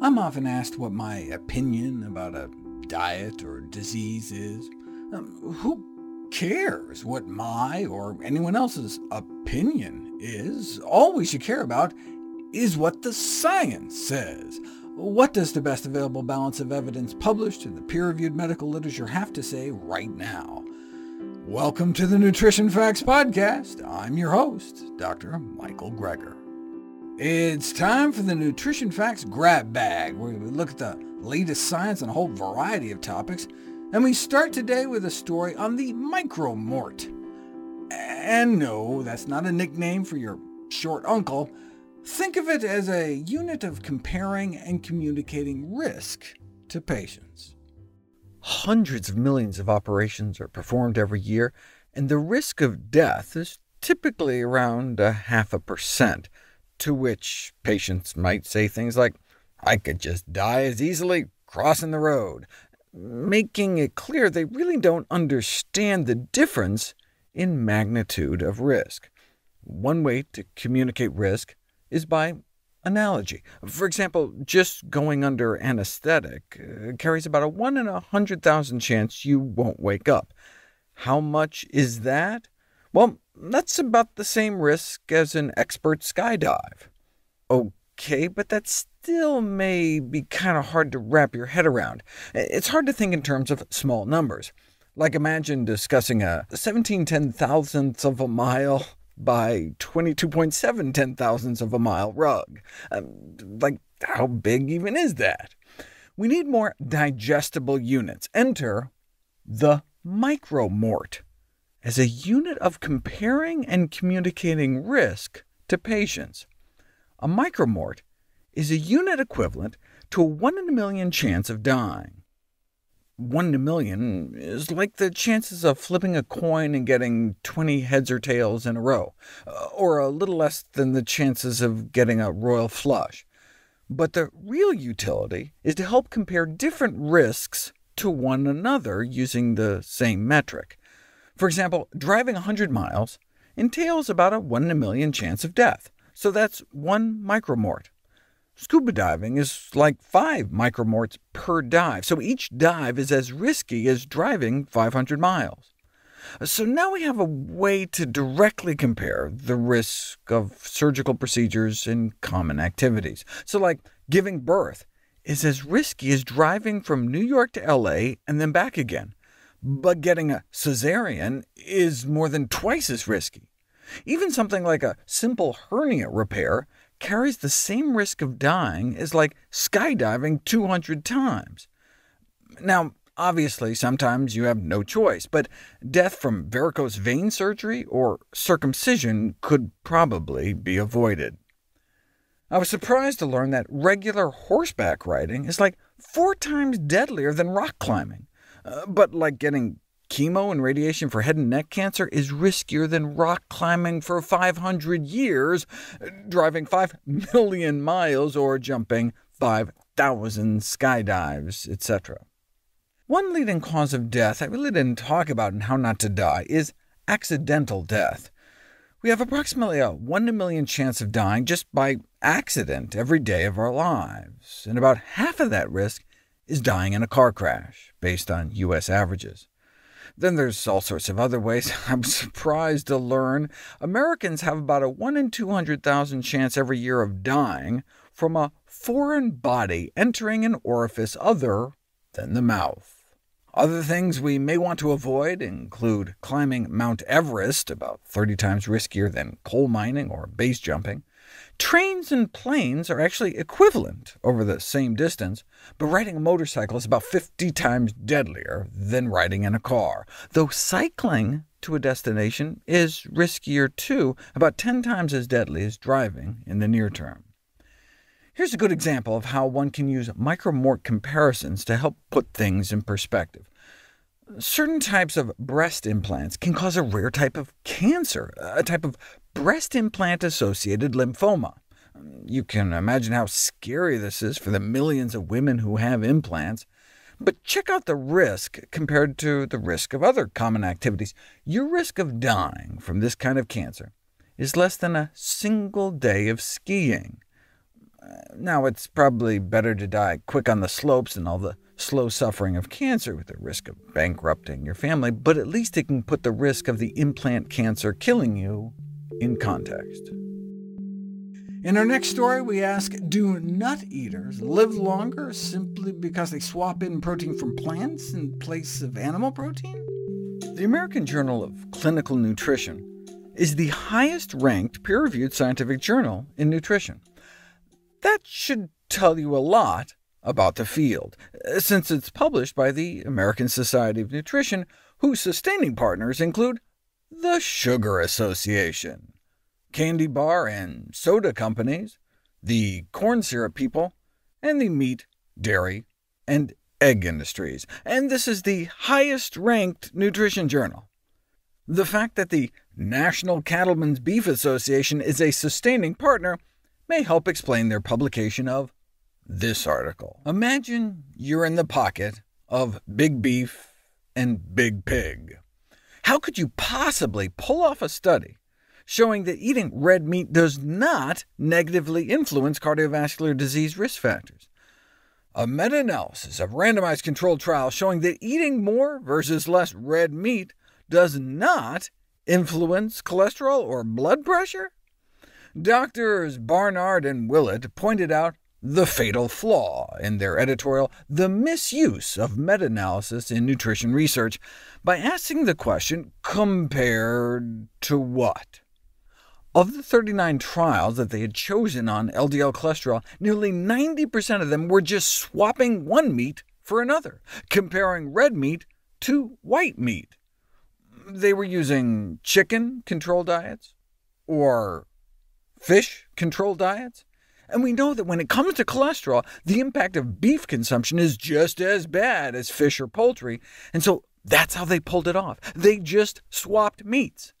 I'm often asked what my opinion about a diet or disease is. Who cares what my or anyone else's opinion is? All we should care about is what the science says. What does the best available balance of evidence published in the peer-reviewed medical literature have to say right now? Welcome to the Nutrition Facts Podcast. I'm your host, Dr. Michael Greger. It's time for the Nutrition Facts Grab Bag, where we look at the latest science on a whole variety of topics, and we start today with a story on the micromort. And no, that's not a nickname for your short uncle. Think of it as a unit of comparing and communicating risk to patients. Hundreds of millions of operations are performed every year, and the risk of death is typically around 0.5%, to which patients might say things like, "I could just die as easily crossing the road," making it clear they really don't understand the difference in magnitude of risk. One way to communicate risk is by analogy. For example, just going under anesthetic carries about a 1 in 100,000 chance you won't wake up. How much is that? Well, that's about the same risk as an expert skydive. Okay, but that still may be kind of hard to wrap your head around. It's hard to think in terms of small numbers. Like imagine discussing a 17/10,000th of a mile by 22.7/10,000ths of a mile rug. How big even is that? We need more digestible units. Enter the micromort as a unit of comparing and communicating risk to patients. A micromort is a unit equivalent to a 1 in a million chance of dying. 1 in a million is like the chances of flipping a coin and getting 20 heads or tails in a row, or a little less than the chances of getting a royal flush. But the real utility is to help compare different risks to one another using the same metric. For example, driving 100 miles entails about a 1 in a million chance of death, so that's one micromort. Scuba diving is like 5 micromorts per dive, so each dive is as risky as driving 500 miles. So now we have a way to directly compare the risk of surgical procedures and common activities. So like giving birth is as risky as driving from New York to LA and then back again, but getting a cesarean is more than twice as risky. Even something like a simple hernia repair carries the same risk of dying as like skydiving 200 times. Now, obviously, sometimes you have no choice, but death from varicose vein surgery or circumcision could probably be avoided. I was surprised to learn that regular horseback riding is like 4 times deadlier than rock climbing, but like getting chemo and radiation for head and neck cancer is riskier than rock climbing for 500 years, driving 5 million miles, or jumping 5,000 skydives, etc. One leading cause of death I really didn't talk about in How Not to Die is accidental death. We have approximately a 1 in a million chance of dying just by accident every day of our lives, and about half of that risk is dying in a car crash, based on U.S. averages. Then there's all sorts of other ways. I'm surprised to learn Americans have about a 1 in 200,000 chance every year of dying from a foreign body entering an orifice other than the mouth. Other things we may want to avoid include climbing Mount Everest, about 30 times riskier than coal mining or base jumping. Trains and planes are actually equivalent over the same distance, but riding a motorcycle is about 50 times deadlier than riding in a car, though cycling to a destination is riskier too, about 10 times as deadly as driving in the near term. Here's a good example of how one can use micromort comparisons to help put things in perspective. Certain types of breast implants can cause a rare type of cancer, a type of breast implant-associated lymphoma. You can imagine how scary this is for the millions of women who have implants. But check out the risk compared to the risk of other common activities. Your risk of dying from this kind of cancer is less than a single day of skiing. Now, it's probably better to die quick on the slopes than all the slow suffering of cancer with the risk of bankrupting your family, but at least it can put the risk of the implant cancer killing you in context. In our next story, we ask, do nut eaters live longer simply because they swap in protein from plants in place of animal protein? The American Journal of Clinical Nutrition is the highest-ranked peer-reviewed scientific journal in nutrition. That should tell you a lot about the field, since it's published by the American Society of Nutrition, whose sustaining partners include the Sugar Association, candy bar and soda companies, the corn syrup people, and the meat, dairy, and egg industries. And this is the highest-ranked nutrition journal. The fact that the National Cattlemen's Beef Association is a sustaining partner may help explain their publication of this article. Imagine you're in the pocket of big beef and big pig. How could you possibly pull off a study showing that eating red meat does not negatively influence cardiovascular disease risk factors? A meta-analysis of randomized controlled trials showing that eating more versus less red meat does not influence cholesterol or blood pressure? Doctors Barnard and Willett pointed out the fatal flaw in their editorial, The Misuse of Meta-Analysis in Nutrition Research, by asking the question, compared to what? Of the 39 trials that they had chosen on LDL cholesterol, nearly 90% of them were just swapping one meat for another, comparing red meat to white meat. They were using chicken control diets, or fish control diets, and we know that when it comes to cholesterol, the impact of beef consumption is just as bad as fish or poultry, and so that's how they pulled it off. They just swapped meats.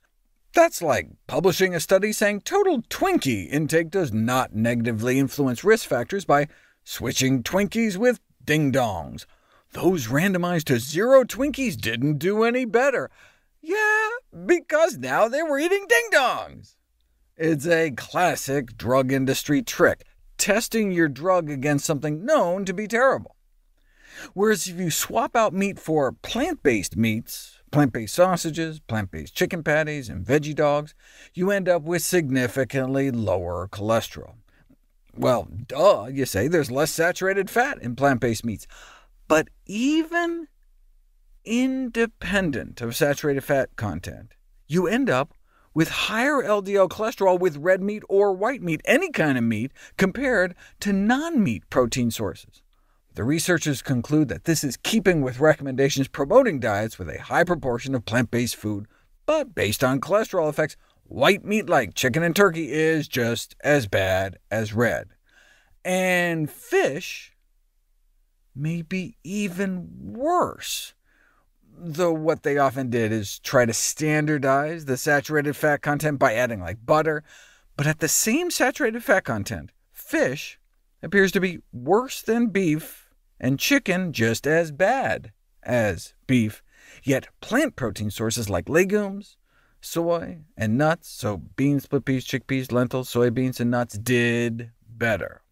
That's like publishing a study saying total Twinkie intake does not negatively influence risk factors by switching Twinkies with Ding Dongs. Those randomized to zero Twinkies didn't do any better. Yeah, because now they were eating Ding Dongs. It's a classic drug industry trick, testing your drug against something known to be terrible. Whereas if you swap out meat for plant-based meats, plant-based sausages, plant-based chicken patties, and veggie dogs, you end up with significantly lower cholesterol. Well, duh, you say, there's less saturated fat in plant-based meats. But even independent of saturated fat content, you end up with higher LDL cholesterol with red meat or white meat, any kind of meat, compared to non-meat protein sources. The researchers conclude that this is keeping with recommendations promoting diets with a high proportion of plant-based food, but based on cholesterol effects, white meat like chicken and turkey is just as bad as red. And fish may be even worse, though what they often did is try to standardize the saturated fat content by adding like butter. But at the same saturated fat content, fish appears to be worse than beef, and chicken just as bad as beef. Yet plant protein sources like legumes, soy, and nuts, so beans, split peas, chickpeas, lentils, soybeans, and nuts, did better.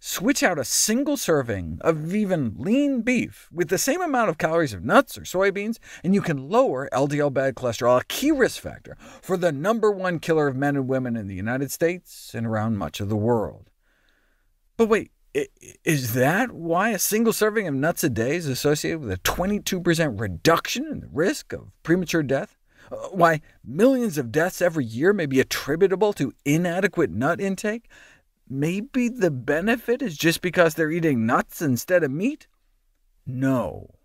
Switch out a single serving of even lean beef with the same amount of calories of nuts or soybeans, and you can lower LDL bad cholesterol, a key risk factor for the #1 killer of men and women in the United States and around much of the world. But wait, is that why a single serving of nuts a day is associated with a 22% reduction in the risk of premature death? Why millions of deaths every year may be attributable to inadequate nut intake? Maybe the benefit is just because they're eating nuts instead of meat? No.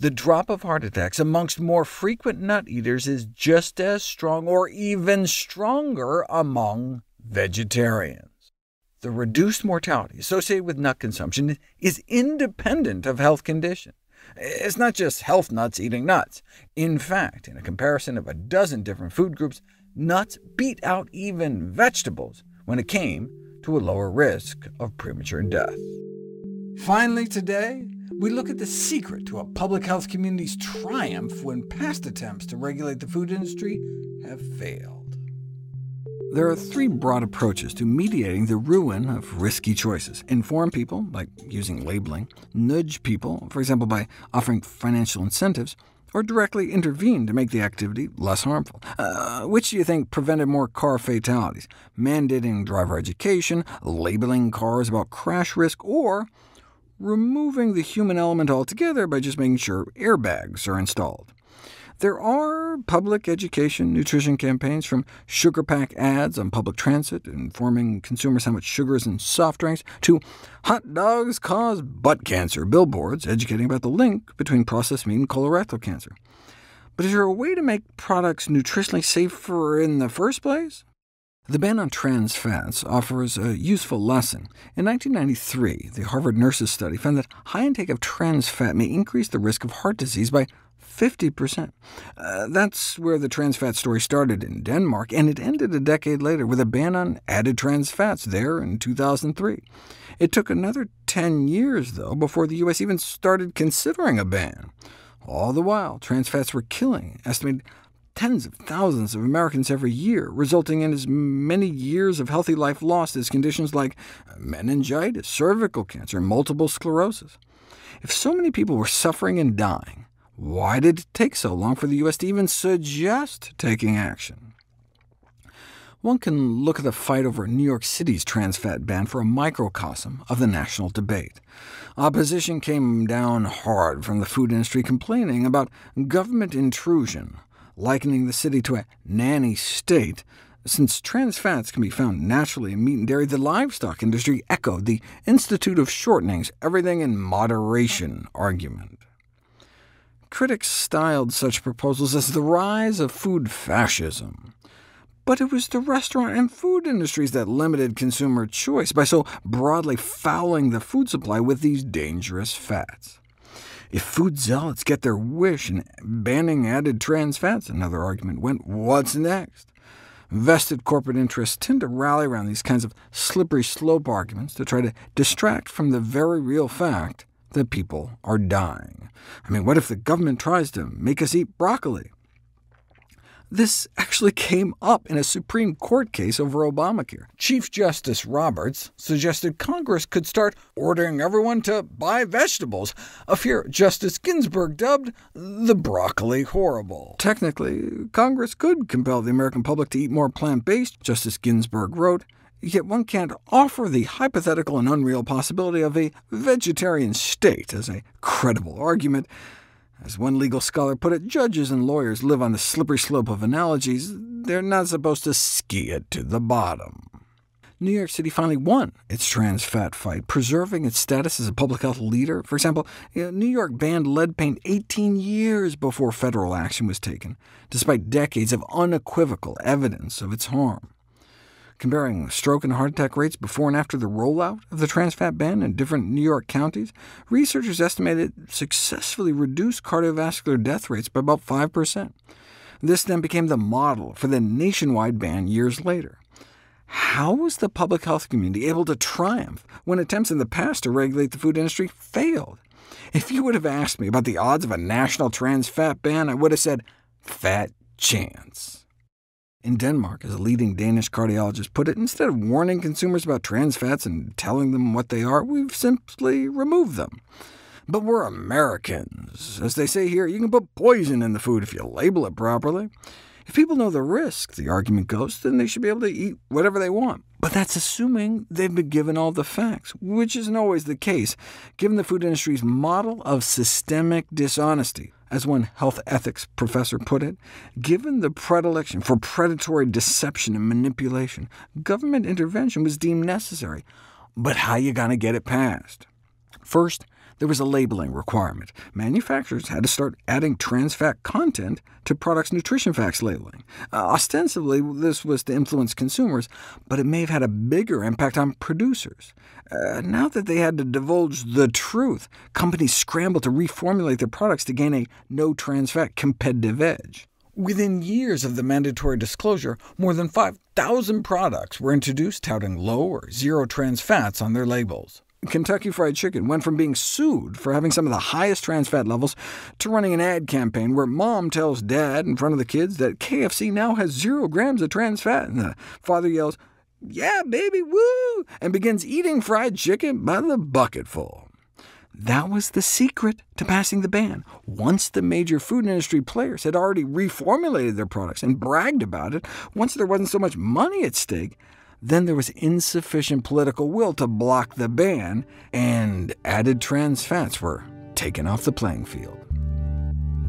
The drop of heart attacks amongst more frequent nut eaters is just as strong or even stronger among vegetarians. The reduced mortality associated with nut consumption is independent of health condition. It's not just health nuts eating nuts. In fact, in a comparison of a dozen different food groups, nuts beat out even vegetables when it came to a lower risk of premature death. Finally today, we look at the secret to a public health community's triumph when past attempts to regulate the food industry have failed. There are three broad approaches to mediating the ruin of risky choices. Inform people, like using labeling, nudge people, for example, by offering financial incentives, or directly intervene to make the activity less harmful. Which do you think prevented more car fatalities? Mandating driver education, labeling cars about crash risk, or removing the human element altogether by just making sure airbags are installed? There are public education nutrition campaigns, from sugar pack ads on public transit, informing consumers how much sugar is in soft drinks, to hot dogs cause butt cancer billboards, educating about the link between processed meat and colorectal cancer. But is there a way to make products nutritionally safer in the first place? The ban on trans fats offers a useful lesson. In 1993, the Harvard Nurses Study found that high intake of trans fat may increase the risk of heart disease by 50%. That's where the trans fat story started in Denmark, and it ended a decade later with a ban on added trans fats there in 2003. It took another 10 years, though, before the U.S. even started considering a ban. All the while, trans fats were killing estimated tens of thousands of Americans every year, resulting in as many years of healthy life lost as conditions like meningitis, cervical cancer, and multiple sclerosis. If so many people were suffering and dying, why did it take so long for the U.S. to even suggest taking action? One can look at the fight over New York City's trans fat ban for a microcosm of the national debate. Opposition came down hard from the food industry, complaining about government intrusion, likening the city to a nanny state, since trans fats can be found naturally in meat and dairy. The livestock industry echoed the Institute of Shortenings "everything in moderation" argument. Critics styled such proposals as the rise of food fascism. But it was the restaurant and food industries that limited consumer choice by so broadly fouling the food supply with these dangerous fats. If food zealots get their wish in banning added trans fats, another argument went, what's next? Vested corporate interests tend to rally around these kinds of slippery slope arguments to try to distract from the very real fact that people are dying. I mean, what if the government tries to make us eat broccoli? This actually came up in a Supreme Court case over Obamacare. Chief Justice Roberts suggested Congress could start ordering everyone to buy vegetables, a fear Justice Ginsburg dubbed the broccoli horrible. Technically, Congress could compel the American public to eat more plant-based, Justice Ginsburg wrote, yet one can't offer the hypothetical and unreal possibility of a vegetarian state as a credible argument. As one legal scholar put it, judges and lawyers live on the slippery slope of analogies. They're not supposed to ski it to the bottom. New York City finally won its trans fat fight, preserving its status as a public health leader. For example, New York banned lead paint 18 years before federal action was taken, despite decades of unequivocal evidence of its harm. Comparing stroke and heart attack rates before and after the rollout of the trans fat ban in different New York counties, researchers estimated it successfully reduced cardiovascular death rates by about 5%. This then became the model for the nationwide ban years later. How was the public health community able to triumph when attempts in the past to regulate the food industry failed? If you would have asked me about the odds of a national trans fat ban, I would have said, fat chance. In Denmark, as a leading Danish cardiologist put it, instead of warning consumers about trans fats and telling them what they are, we've simply removed them. But we're Americans. As they say here, you can put poison in the food if you label it properly. If people know the risk, the argument goes, then they should be able to eat whatever they want. But that's assuming they've been given all the facts, which isn't always the case, given the food industry's model of systemic dishonesty. As one health ethics professor put it, given the predilection for predatory deception and manipulation, government intervention was deemed necessary. But how you going to get it passed? First, there was a labeling requirement. Manufacturers had to start adding trans fat content to products' nutrition facts labeling. Ostensibly, this was to influence consumers, but it may have had a bigger impact on producers. Now that they had to divulge the truth, companies scrambled to reformulate their products to gain a no-trans-fat competitive edge. Within years of the mandatory disclosure, more than 5,000 products were introduced touting low or zero trans fats on their labels. Kentucky Fried Chicken went from being sued for having some of the highest trans fat levels to running an ad campaign where mom tells dad in front of the kids that KFC now has 0 grams of trans fat, and the father yells, "Yeah, baby, woo!" and begins eating fried chicken by the bucketful. That was the secret to passing the ban. Once the major food industry players had already reformulated their products and bragged about it, once there wasn't so much money at stake, then there was insufficient political will to block the ban, and added trans fats were taken off the playing field.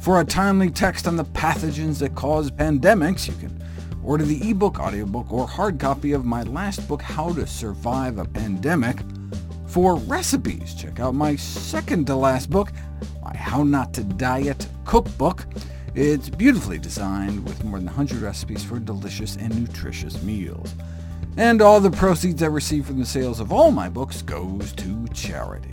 For a timely text on the pathogens that cause pandemics, you can order the ebook, audiobook, or hard copy of my last book, How to Survive a Pandemic. For recipes, check out my second-to-last book, my How Not to Diet Cookbook. It's beautifully designed with more than 100 recipes for delicious and nutritious meals. And all the proceeds I receive from the sales of all my books goes to charity.